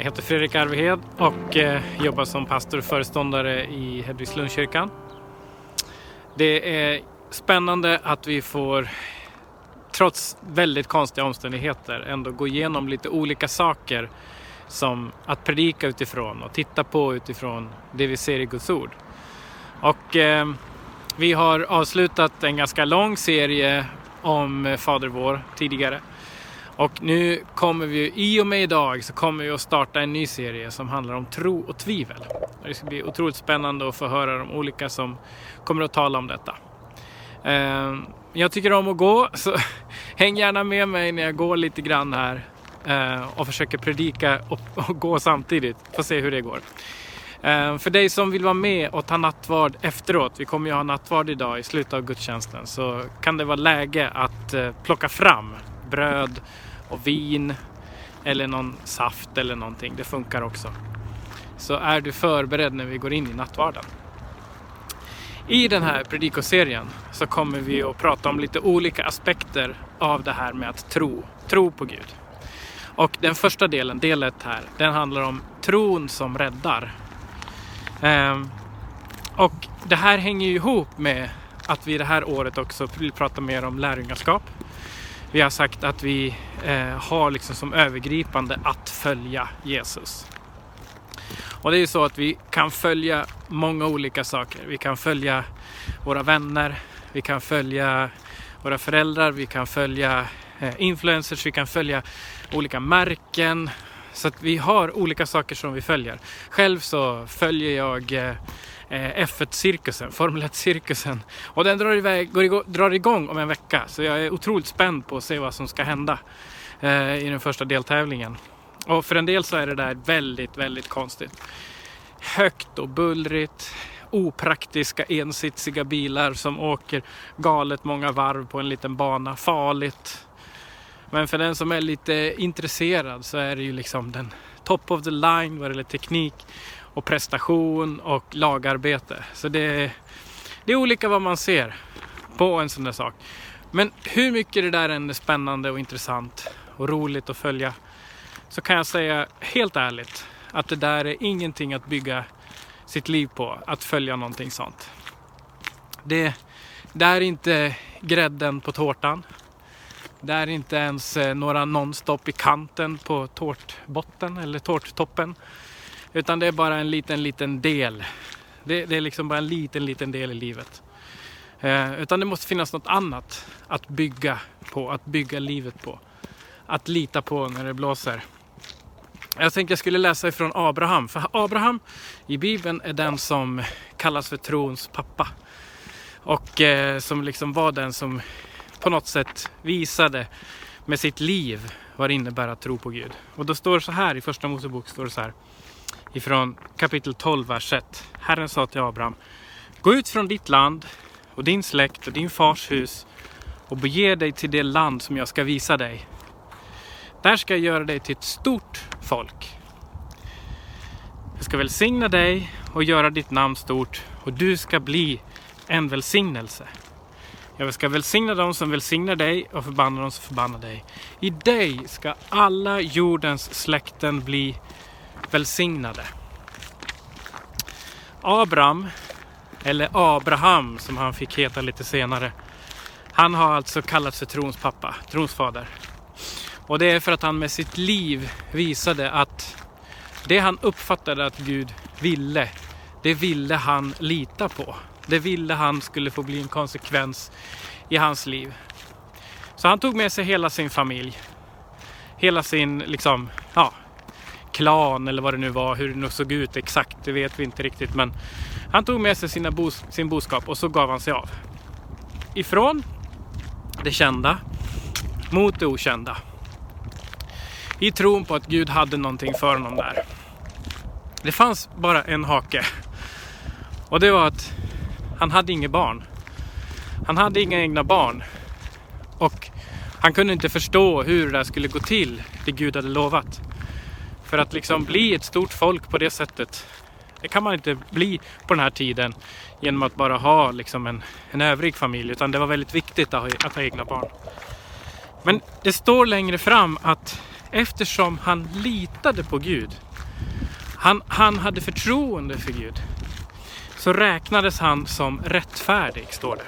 Jag heter Fredrik Arvighed och jobbar som pastor och föreståndare i Hedvigslundkyrkan. Det är spännande att vi får, trots väldigt konstiga omständigheter, ändå gå igenom lite olika saker som att predika utifrån och titta på utifrån det vi ser i Guds ord. Och vi har avslutat en ganska lång serie om Fader vår tidigare. Och nu kommer vi, i och med idag, så kommer vi att starta en ny serie som handlar om tro och tvivel. Det ska bli otroligt spännande att få höra de olika som kommer att tala om detta. Jag tycker om att gå, så häng gärna med mig när jag går lite grann här och försöker predika och gå samtidigt. Får se hur det går. För dig som vill vara med och ta nattvard efteråt, vi kommer ju ha nattvard idag i slutet av gudstjänsten, så kan det vara läge att plocka fram bröd och vin eller någon saft eller någonting. Det funkar också. Så är du förberedd när vi går in i nattvarden. I den här predikoserien så kommer vi att prata om lite olika aspekter av det här med att tro på Gud. Och den första delen här, den handlar om tron som räddar. Och det här hänger ju ihop med att vi det här året också vill prata mer om lärjungaskap. Vi har sagt att vi har liksom som övergripande att följa Jesus. Och det är ju så att vi kan följa många olika saker. Vi kan följa våra vänner, vi kan följa våra föräldrar, vi kan följa influencers, vi kan följa olika märken. Så att vi har olika saker som vi följer. Själv så följer jag F1 Cirkusen, Formel 1 Cirkusen. Och den drar igång om en vecka. Så jag är otroligt spänd på att se vad som ska hända i den första deltävlingen. Och för en del så är det där väldigt, väldigt konstigt. Högt och bullrigt. Opraktiska, ensitsiga bilar som åker galet många varv på en liten bana. Farligt. Men för den som är lite intresserad så är det ju liksom den top of the line vad det gäller teknik och prestation och lagarbete. Så det är olika vad man ser på en sån där sak. Men hur mycket det där än är spännande och intressant och roligt att följa, så kan jag säga helt ärligt att det där är ingenting att bygga sitt liv på, att följa någonting sånt. Det där är inte grädden på tårtan. Det är inte ens några nonstop i kanten på tårtbotten eller tårttoppen. Utan det är bara en liten del. Det är liksom bara en liten del i livet. Utan det måste finnas något annat att bygga på, att bygga livet på. Att lita på när det blåser. Jag tänkte jag skulle läsa ifrån Abraham. För Abraham i Bibeln är den som kallas för trons pappa. Och som liksom var den som på något sätt visade med sitt liv vad det innebär att tro på Gud. Och då står det så här i första Mosebok, står det så här ifrån kapitel 12, vers 1. Herren sa till Abraham: gå ut från ditt land och din släkt och din fars hus och bege dig till det land som jag ska visa dig. Där ska jag göra dig till ett stort folk. Jag ska välsigna dig och göra ditt namn stort, och du ska bli en välsignelse. Jag ska välsigna dem som välsignar dig och förbanna dem som förbannar dig. I dig ska alla jordens släkten bli välsignade. Abraham, eller Abraham som han fick heta lite senare, han har alltså kallats för trons pappa, trons fader. Och det är för att han med sitt liv visade att det han uppfattade att Gud ville, det ville han lita på. Det ville han skulle få bli en konsekvens i hans liv. Så han tog med sig hela sin familj. Hela sin klan eller vad det nu var. Hur det nu såg ut exakt, det vet vi inte riktigt. Men han tog med sig sin boskap och så gav han sig av. Ifrån det kända mot det okända. I tron på att Gud hade någonting för honom där. Det fanns bara en hake. Och det var att han hade inga barn. Han hade inga egna barn. Och han kunde inte förstå hur det där skulle gå till, det Gud hade lovat. För att liksom bli ett stort folk på det sättet, det kan man inte bli på den här tiden genom att bara ha liksom en övrig familj. Utan det var väldigt viktigt att ha egna barn. Men det står längre fram att eftersom han litade på Gud Han hade förtroende för Gud. Så räknades han som rättfärdig, står det.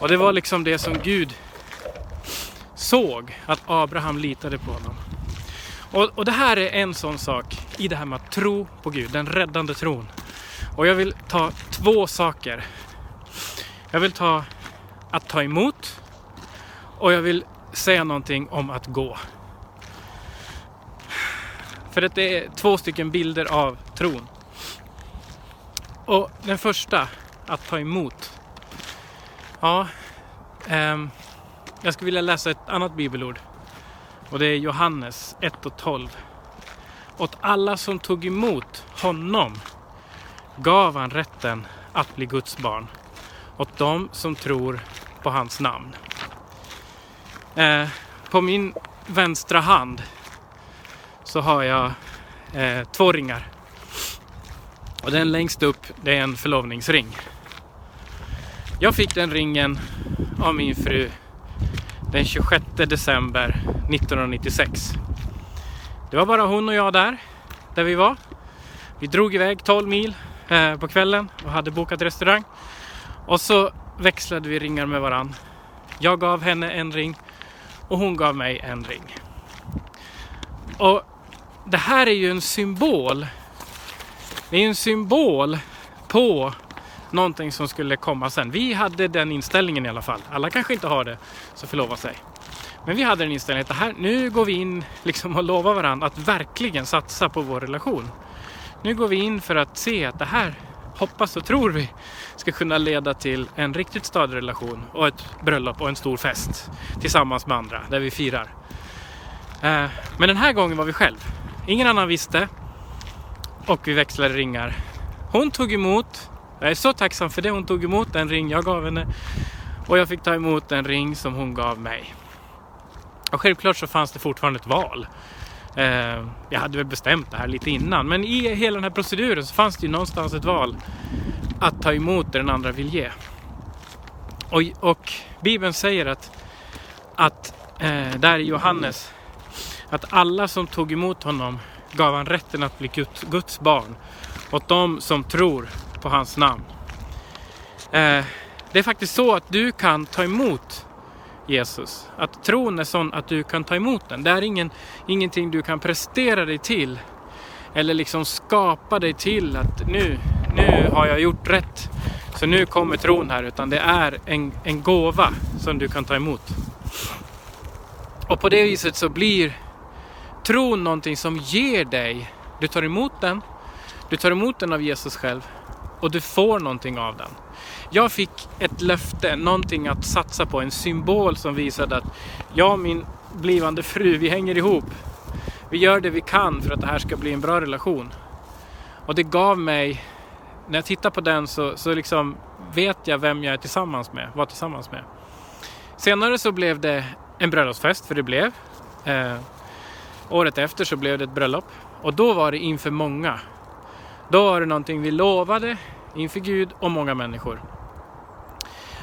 Och det var liksom det som Gud såg, att Abraham litade på honom. Och det här är en sån sak i det här med att tro på Gud, den räddande tron. Och jag vill ta två saker. Jag vill ta att ta emot, och jag vill säga någonting om att gå. För att det är två stycken bilder av tron. Och den första, att ta emot. Ja, jag skulle vilja läsa ett annat bibelord. Och det är Johannes 1:12. Åt alla som tog emot honom gav han rätten att bli Guds barn. Åt dem som tror på hans namn. På min vänstra hand så har jag två ringar. Och den längst upp, det är en förlovningsring. Jag fick den ringen av min fru den 26 december 1996. Det var bara hon och jag där vi var. Vi drog iväg 12 mil på kvällen och hade bokat restaurang. Och så växlade vi ringar med varann. Jag gav henne en ring och hon gav mig en ring. Och det här är ju en symbol. Det är en symbol på någonting som skulle komma sen. Vi hade den inställningen i alla fall. Alla kanske inte har det, så förlova sig. Men vi hade den inställningen att det här, nu går vi in liksom och lovar varandra att verkligen satsa på vår relation. Nu går vi in för att se att det här, hoppas och tror vi, ska kunna leda till en riktigt stadig relation och ett bröllop och en stor fest tillsammans med andra där vi firar. Men den här gången var vi själv. Ingen annan visste. Och vi växlade ringar. Hon tog emot. Jag är så tacksam för det. Hon tog emot den ring jag gav henne. Och jag fick ta emot den ring som hon gav mig. Och självklart så fanns det fortfarande ett val. Jag hade väl bestämt det här lite innan. Men i hela den här proceduren så fanns det ju någonstans ett val. Att ta emot det den andra vill ge. Och Bibeln säger att där i Johannes, att alla som tog emot honom gav han rätten att bli Guds barn. Åt dem som tror på hans namn. Det är faktiskt så att du kan ta emot Jesus. Att tron är sån att du kan ta emot den. Det är ingenting du kan prestera dig till. Eller liksom skapa dig till att nu har jag gjort rätt. Så nu kommer tron här. Utan det är en gåva som du kan ta emot. Och på det viset så blir tron någonting som ger dig. Du tar emot den. Du tar emot den av Jesus själv. Och du får någonting av den. Jag fick ett löfte. Någonting att satsa på. En symbol som visade att jag och min blivande fru, vi hänger ihop. Vi gör det vi kan för att det här ska bli en bra relation. Och det gav mig, när jag tittar på den så liksom vet jag vem jag är tillsammans med. Var tillsammans med. Senare så blev det en bröllopsfest. För det blev... året efter så blev det ett bröllop. Och då var det inför många. Då var det någonting vi lovade inför Gud och många människor.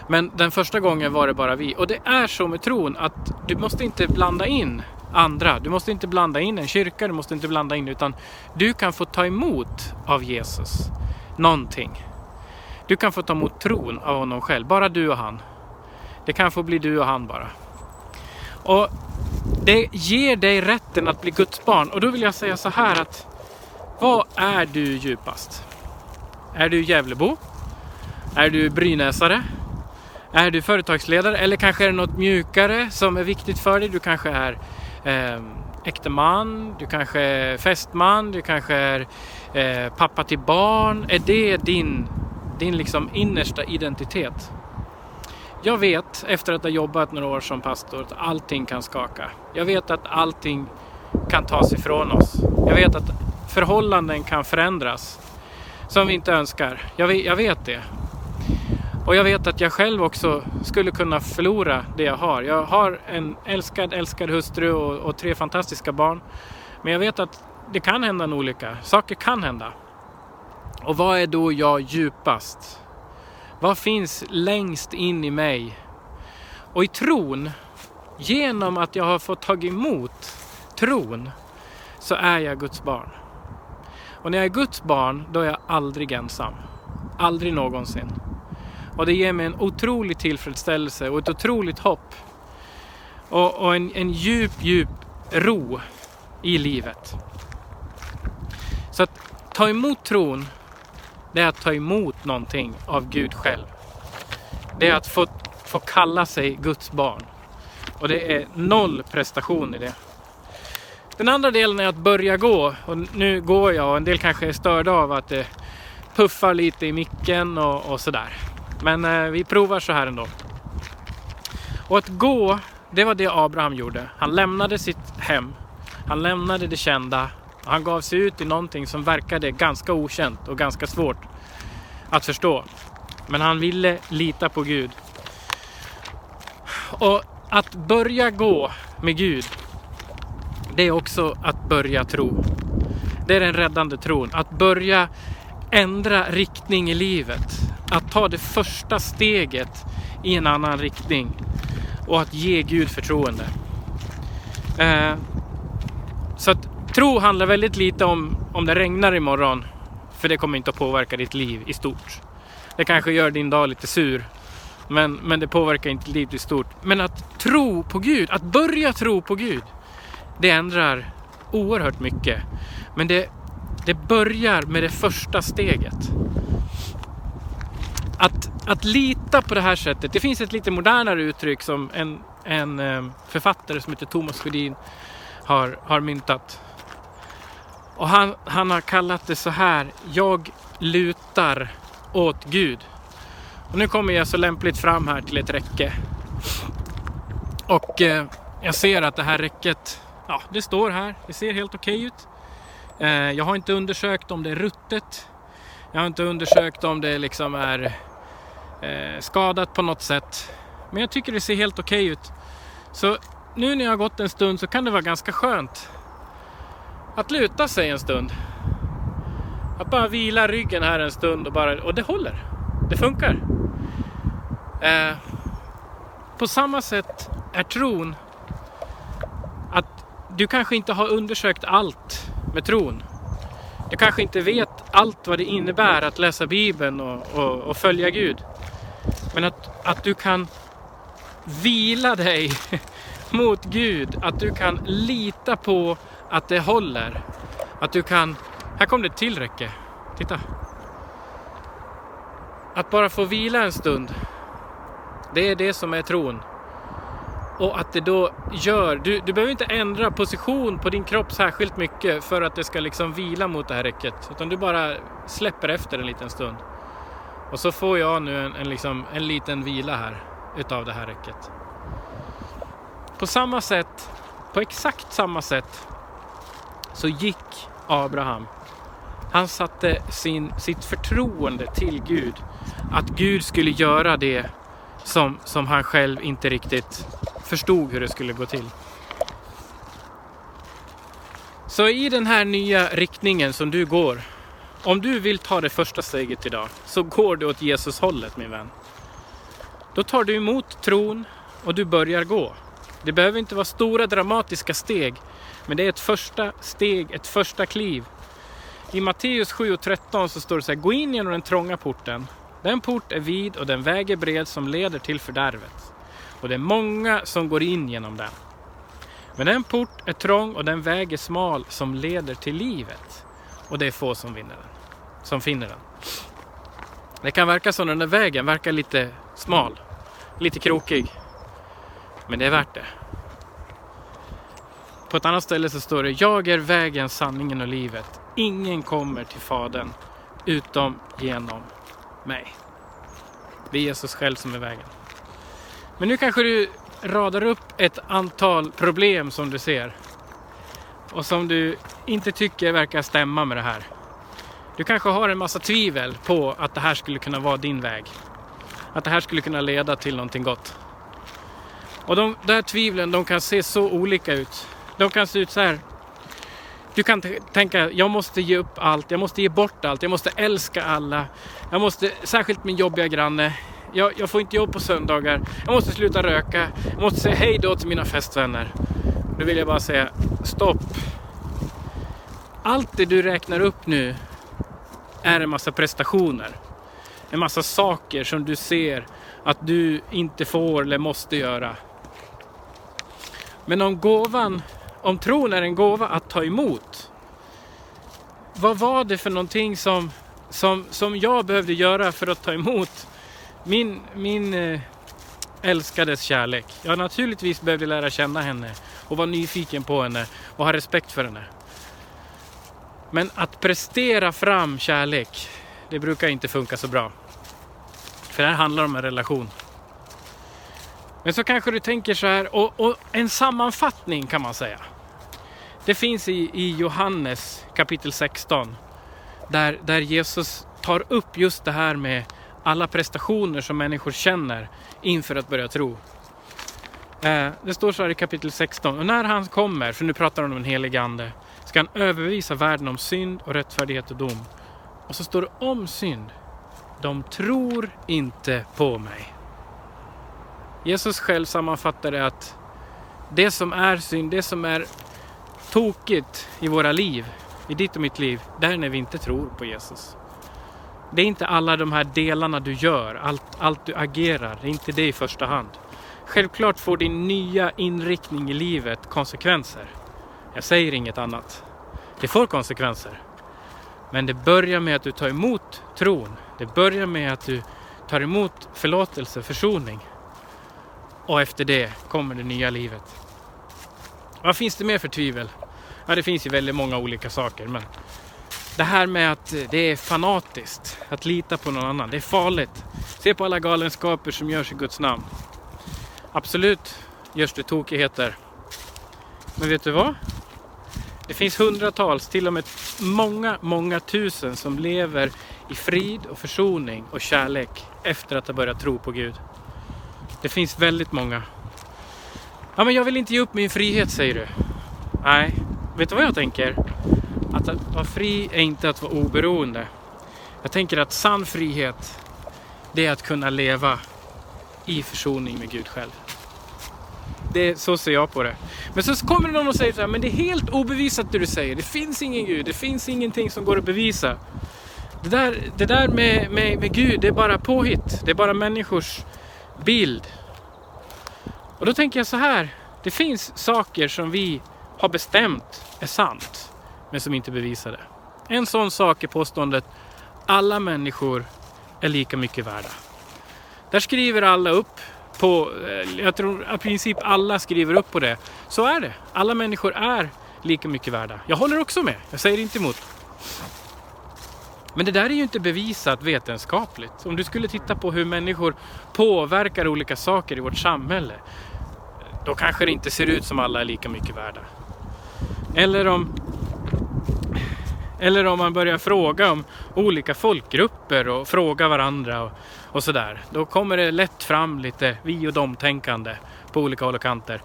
Men den första gången var det bara vi. Och det är så med tron att du måste inte blanda in andra. Du måste inte blanda in en kyrka. Du måste inte blanda in, utan du kan få ta emot av Jesus någonting. Du kan få ta emot tron av honom själv. Bara du och han. Det kan få bli du och han bara. Och det ger dig rätten att bli Guds barn. Och då vill jag säga så här att, vad är du djupast? Är du Gävlebo? Är du brynäsare? Är du företagsledare? Eller kanske är det något mjukare som är viktigt för dig? Du kanske är äkteman, du kanske är fästman, du kanske är pappa till barn. Är det din liksom innersta identitet? Jag vet, efter att ha jobbat några år som pastor, att allting kan skaka. Jag vet att allting kan tas ifrån oss. Jag vet att förhållanden kan förändras som vi inte önskar. Jag vet det. Och jag vet att jag själv också skulle kunna förlora det jag har. Jag har en älskad hustru och tre fantastiska barn. Men jag vet att det kan hända en olycka. Saker kan hända. Och vad är då jag djupast? Vad finns längst in i mig? Och i tron, genom att jag har fått tag emot tron, så är jag Guds barn. Och när jag är Guds barn, då är jag aldrig ensam. Aldrig någonsin. Och det ger mig en otrolig tillfredsställelse och ett otroligt hopp. Och en djup ro i livet. Så att ta emot tron, det är att ta emot någonting av Gud själv. Det är att få kalla sig Guds barn. Och det är noll prestation i det. Den andra delen är att börja gå. Och nu går jag, och en del kanske är störda av att det puffar lite i micken och sådär. Men vi provar så här ändå. Och att gå, det var det Abraham gjorde. Han lämnade sitt hem. Han lämnade det kända. Han gav sig ut i någonting som verkade ganska okänt och ganska svårt att förstå. Men han ville lita på Gud. Och att börja gå med Gud, det är också att börja tro. Det är den räddande tron. Att börja ändra riktning i livet. Att ta det första steget i en annan riktning. Och att ge Gud förtroende. Så att tro handlar väldigt lite om det regnar imorgon. För det kommer inte att påverka ditt liv i stort. Det kanske gör din dag lite sur. Men det påverkar inte livet i stort. Men att tro på Gud. Att börja tro på Gud. Det ändrar oerhört mycket. Men det börjar med det första steget. Att lita på det här sättet. Det finns ett lite modernare uttryck som en författare som heter Thomas Kudin har myntat. Och han har kallat det så här: jag lutar åt Gud. Och nu kommer jag så lämpligt fram här till ett räcke. Och jag ser att det här räcket, ja, det står här. Det ser helt okej ut. Jag har inte undersökt om det är ruttet. Jag har inte undersökt om det liksom är skadat på något sätt. Men jag tycker det ser helt okej ut. Så nu när jag har gått en stund så kan det vara ganska skönt att luta sig en stund. Att bara vila ryggen här en stund och det håller. Det funkar. På samma sätt är tron att du kanske inte har undersökt allt med tron. Du kanske inte vet allt vad det innebär att läsa Bibeln och följa Gud. Men att du kan vila dig mot Gud. Att du kan lita på att det håller. Att du kan... Här kom det ett till räcke. Titta. Att bara få vila en stund. Det är det som är tron. Och att det då gör... Du behöver inte ändra position på din kropp särskilt mycket för att det ska liksom vila mot det här räcket. Utan du bara släpper efter en liten stund. Och så får jag nu en liten vila här utav det här räcket. På exakt samma sätt så gick Abraham. Han satte sitt förtroende till Gud. Att Gud skulle göra det som han själv inte riktigt förstod hur det skulle gå till. Så i den här nya riktningen som du går, om du vill ta det första steget idag, så går du åt Jesus hållet, min vän. Då tar du emot tron och du börjar gå. Det behöver inte vara stora dramatiska steg, men det är ett första steg, ett första kliv. I Matteus 7:13 så står det så här: gå in genom den trånga porten. Den port är vid och den väg är bred som leder till fördärvet. Och det är många som går in genom den. Men den port är trång och den väg är smal som leder till livet. Och det är få som finner den. Det kan verka som den där vägen verkar lite smal. Lite krokig. Men det är värt det. På ett annat ställe så står det: jag är vägen, sanningen och livet. Ingen kommer till Fadern utom genom mig. Det är Jesus själv som är vägen. Men nu kanske du radar upp ett antal problem som du ser. Och som du inte tycker verkar stämma med det här. Du kanske har en massa tvivel på att det här skulle kunna vara din väg. Att det här skulle kunna leda till någonting gott. Och de här tvivlen, de kan se så olika ut. De kan se ut så här. Du kan tänka, jag måste ge upp allt, jag måste ge bort allt, jag måste älska alla. Jag måste, särskilt min jobbiga granne, jag får inte jobb på söndagar. Jag måste sluta röka, jag måste säga hej då till mina festvänner. Nu vill jag bara säga, stopp. allt det du räknar upp nu är en massa prestationer. En massa saker som du ser att du inte får eller måste göra. Men om tron är en gåva att ta emot. Vad var det för någonting som jag behövde göra för att ta emot min älskades kärlek? Jag naturligtvis behövde lära känna henne och vara nyfiken på henne och ha respekt för henne. Men att prestera fram kärlek, det brukar inte funka så bra. För det här handlar om en relation. Men så kanske du tänker så här, och en sammanfattning kan man säga. Det finns i Johannes kapitel 16 där Jesus tar upp just det här med alla prestationer som människor känner inför att börja tro. Det står så här i kapitel 16. Och när han kommer, för nu pratar han om en helig ande, ska han övervisa världen om synd och rättfärdighet och dom. Och så står det om synd. De tror inte på mig. Jesus själv sammanfattade att det som är synd, det som är tokigt i våra liv, i ditt och mitt liv, där när vi inte tror på Jesus. Det är inte alla de här delarna du gör, allt du agerar, det är inte det i första hand. Självklart får din nya inriktning i livet konsekvenser. Jag säger inget annat. Det får konsekvenser. Men det börjar med att du tar emot tron. Det börjar med att du tar emot förlåtelse, försoning. Och efter det kommer det nya livet. Vad finns det mer för tvivel? Ja, det finns ju väldigt många olika saker. Men det här med att det är fanatiskt. Att lita på någon annan. Det är farligt. Se på alla galenskaper som görs i Guds namn. Absolut görs det tokigheter. Men vet du vad? Det finns hundratals, till och med många, många tusen som lever i frid och försoning och kärlek efter att ha börjat tro på Gud. Det finns väldigt många. Ja, men jag vill inte ge upp min frihet, säger du. Nej, vet du vad jag tänker? Att vara fri är inte att vara oberoende. Jag tänker att sann frihet, det är att kunna leva i försoning med Gud själv. Så ser jag på det. Men så kommer någon och säger så här, men det är helt obevisat det du säger. Det finns ingen Gud, det finns ingenting som går att bevisa. Det där med Gud, det är bara påhitt. Det är bara människors bild. Och då tänker jag så här, det finns saker som vi har bestämt är sant, men som inte bevisar det. En sån sak är påståendet, alla människor är lika mycket värda. Där skriver alla upp på, jag tror i princip alla skriver upp på det. Så är det. Alla människor är lika mycket värda. Jag håller också med. Jag säger inte emot. Men det där är ju inte bevisat vetenskapligt. Om du skulle titta på hur människor påverkar olika saker i vårt samhälle, då kanske det inte ser ut som alla är lika mycket värda. Eller om man börjar fråga om olika folkgrupper och fråga varandra och sådär. Då kommer det lätt fram lite vi och dom-tänkande på olika håll och kanter.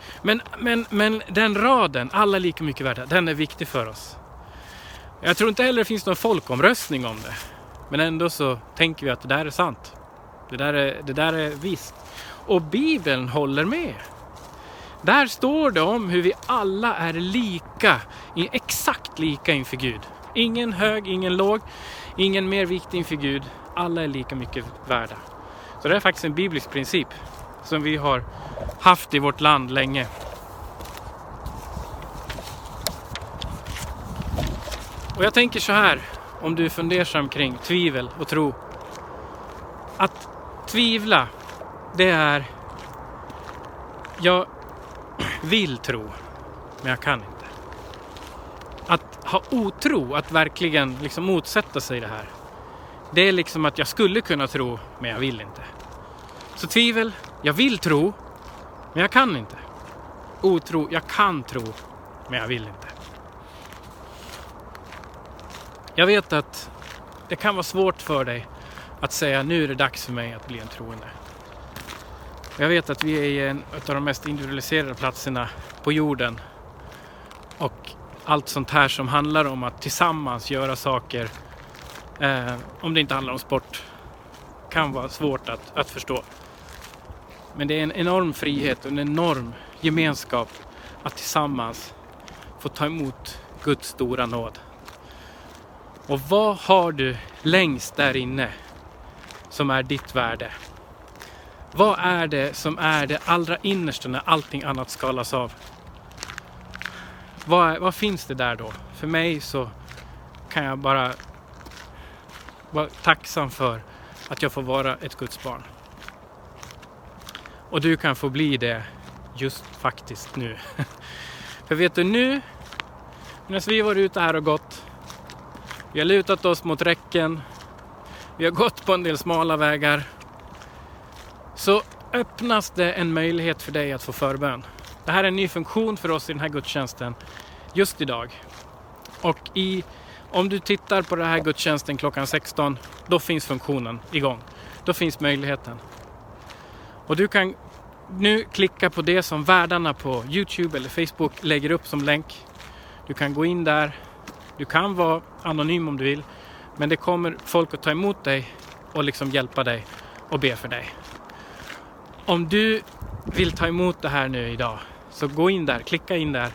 Men den raden, alla är lika mycket värda, den är viktig för oss. Jag tror inte heller det finns någon folkomröstning om det. Men ändå så tänker vi att det där är sant. Det där är visst. Och Bibeln håller med. Där står det om hur vi alla är lika, exakt lika inför Gud. Ingen hög, ingen låg, ingen mer viktig inför Gud. Alla är lika mycket värda. Så det är faktiskt en biblisk princip som vi har haft i vårt land länge. Och jag tänker så här, om du funderar kring tvivel och tro. Att tvivla, det är jag vill tro, men jag kan inte. Att ha otro, att verkligen liksom motsätta sig det här. Det är liksom att jag skulle kunna tro, men jag vill inte. Så tvivel, jag vill tro, men jag kan inte. Otro, jag kan tro, men jag vill inte. Jag vet att det kan vara svårt för dig att säga nu är det dags för mig att bli en troende. Jag vet att vi är i en av de mest individualiserade platserna på jorden. Och allt sånt här som handlar om att tillsammans göra saker, om det inte handlar om sport, kan vara svårt att förstå. Men det är en enorm frihet och en enorm gemenskap att tillsammans få ta emot Guds stora nåd. Och vad har du längst där inne som är ditt värde? Vad är det som är det allra innersta när allting annat skalas av? Vad finns det där då? För mig så kan jag bara vara tacksam för att jag får vara ett Guds barn. Och du kan få bli det just faktiskt nu. För vet du, nu när vi var ute här och gått, vi har lutat oss mot räcken, vi har gått på en del smala vägar, så öppnas det en möjlighet för dig att få förbön. Det här är en ny funktion för oss i den här gudstjänsten just idag. Och om du tittar på den här gudstjänsten klockan 16, då finns funktionen igång. Då finns möjligheten. Och du kan nu klicka på det som värdarna på YouTube eller Facebook lägger upp som länk. Du kan gå in där. Du kan vara anonym om du vill. Men det kommer folk att ta emot dig och liksom hjälpa dig och be för dig. Om du vill ta emot det här nu idag, så gå in där, klicka in där.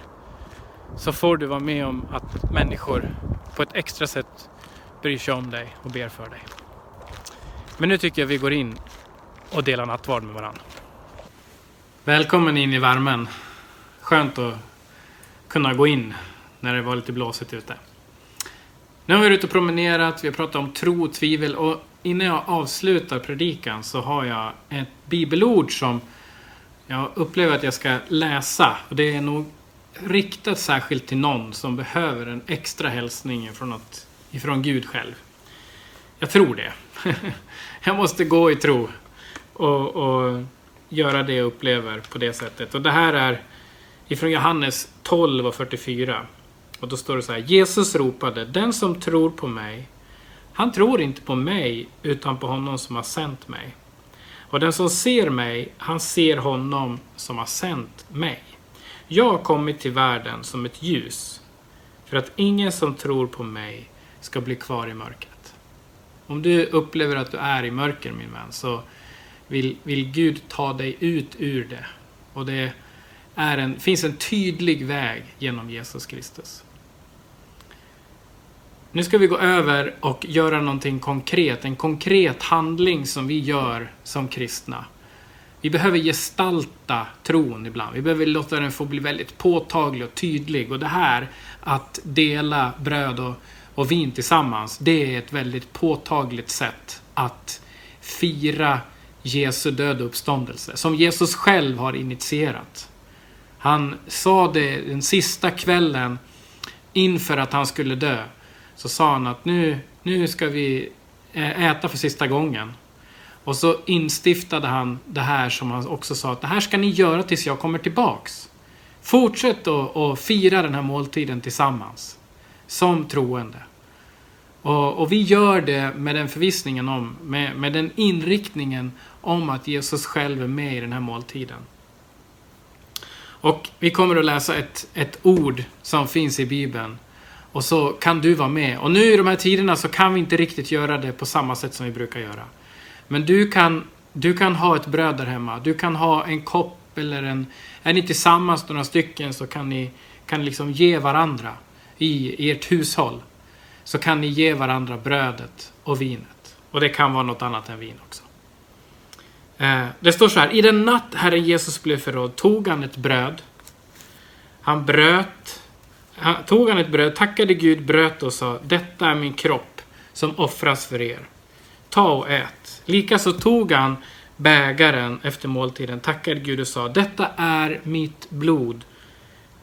Så får du vara med om att människor på ett extra sätt bryr sig om dig och ber för dig. Men nu tycker jag vi går in och delar nattvard med varandra. Välkommen in i värmen. Skönt att kunna gå in när det var lite blåsigt ute. Nu har vi varit ute och promenerat, vi har pratat om tro och tvivel, och innan jag avslutar predikan så har jag ett bibelord som jag upplever att jag ska läsa, och det är nog riktat särskilt till någon som behöver en extra hälsning ifrån Gud själv. Jag tror det. Jag måste gå i tro och göra det jag upplever på det sättet. Och det här är ifrån Johannes 12:44. Och då står det så här: Jesus ropade, den som tror på mig, han tror inte på mig utan på honom som har sänt mig. Och den som ser mig, han ser honom som har sänt mig. Jag har kommit till världen som ett ljus, för att ingen som tror på mig ska bli kvar i mörkret. Om du upplever att du är i mörker, min vän, så vill Gud ta dig ut ur det. Och det är finns en tydlig väg genom Jesus Kristus. Nu ska vi gå över och göra någonting konkret. En konkret handling som vi gör som kristna. Vi behöver gestalta tron ibland. Vi behöver låta den få bli väldigt påtaglig och tydlig. Och det här att dela bröd och vin tillsammans, det är ett väldigt påtagligt sätt att fira Jesu död och uppståndelse, som Jesus själv har initierat. Han sa det den sista kvällen inför att han skulle dö. Så sa han att nu ska vi äta för sista gången. Och så instiftade han det här som han också sa, att det här ska ni göra tills jag kommer tillbaks. Fortsätt att fira den här måltiden tillsammans som troende. Och vi gör det med den förvissningen om, med den inriktningen om att Jesus själv är med i den här måltiden. Och vi kommer att läsa ett ord som finns i Bibeln. Och så kan du vara med. Och nu i de här tiderna så kan vi inte riktigt göra det på samma sätt som vi brukar göra. Men du kan ha ett bröd där hemma. Du kan ha en kopp eller är ni tillsammans några stycken, så kan ni liksom ge varandra i ert hushåll. Så kan ni ge varandra brödet och vinet. Och det kan vara något annat än vin också. Det står så här: i den natt Herren Jesus blev förrådd tog han ett bröd. Tog han ett bröd, tackade Gud, bröt och sa: detta är min kropp som offras för er. Ta och ät. Likaså tog han bägaren efter måltiden, tackade Gud och sa: detta är mitt blod,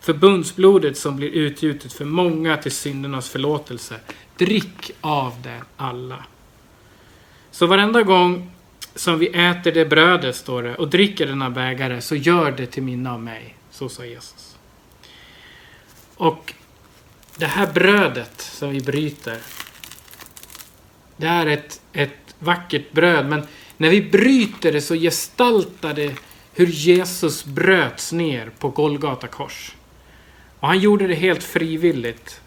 förbundsblodet som blir utgjutet för många till syndernas förlåtelse. Drick av det alla. Så varenda gång som vi äter det brödet, står det, och dricker denna bägare, så gör det till minne av mig. Så sa Jesus. Och det här brödet som vi bryter, det är ett vackert bröd. Men när vi bryter det så gestaltar det hur Jesus bröts ner på Golgata kors. Och han gjorde det helt frivilligt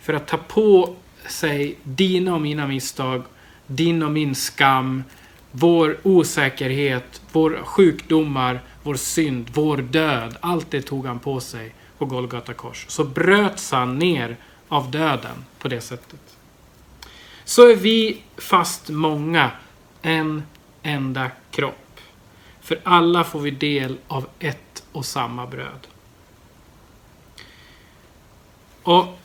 för att ta på sig dina och mina misstag, din och min skam, vår osäkerhet, våra sjukdomar, vår synd, vår död. Allt det tog han på sig på Golgata kors. Så bröts han ner av döden på det sättet. så är vi, fast många, en enda kropp. För alla får vi del av ett och samma bröd. Och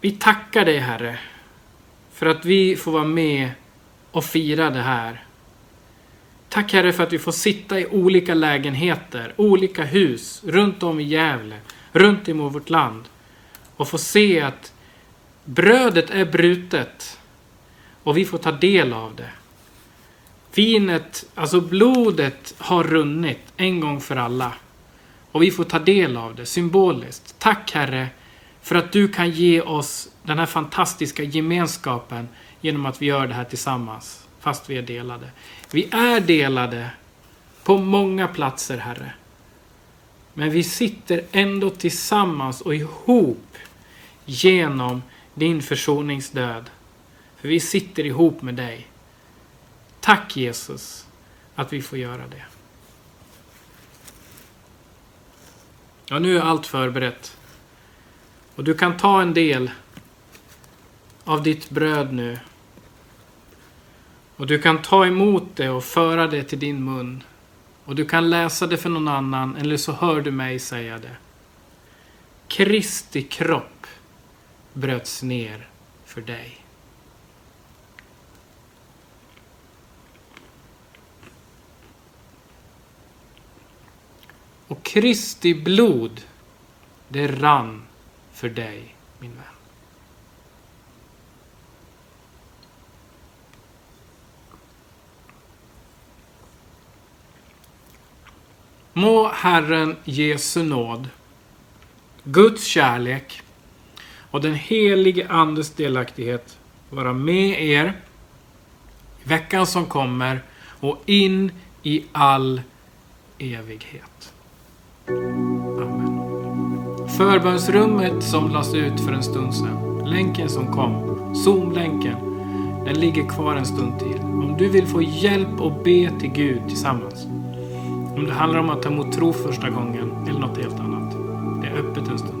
vi tackar dig, Herre, för att vi får vara med och fira det här. Tack, Herre, för att vi får sitta i olika lägenheter, olika hus, runt om i Gävle, runt i vårt land. Och få se att brödet är brutet och vi får ta del av det. Vinet, alltså blodet, har runnit en gång för alla. Och vi får ta del av det symboliskt. Tack, Herre, för att du kan ge oss den här fantastiska gemenskapen genom att vi gör det här tillsammans, fast vi är delade. Vi är delade på många platser, Herre. Men vi sitter ändå tillsammans och ihop genom din försoningsdöd. För vi sitter ihop med dig. Tack, Jesus, att vi får göra det. Ja, nu är allt förberett. Och du kan ta en del av ditt bröd nu. Och du kan ta emot det och föra det till din mun. Och du kan läsa det för någon annan, eller så hör du mig säga det. Kristi kropp bröts ner för dig. Och Kristi blod, det rann för dig, min vän. Må Herren Jesu nåd, Guds kärlek och den helige Andes delaktighet vara med er i veckan som kommer och in i all evighet. Amen. Förbönsrummet som lades ut för en stund sedan, länken som kom, Zoom-länken, den ligger kvar en stund till. Om du vill få hjälp och be till Gud tillsammans, om det handlar om att ta emot tro första gången eller något helt annat, det är öppet en stund.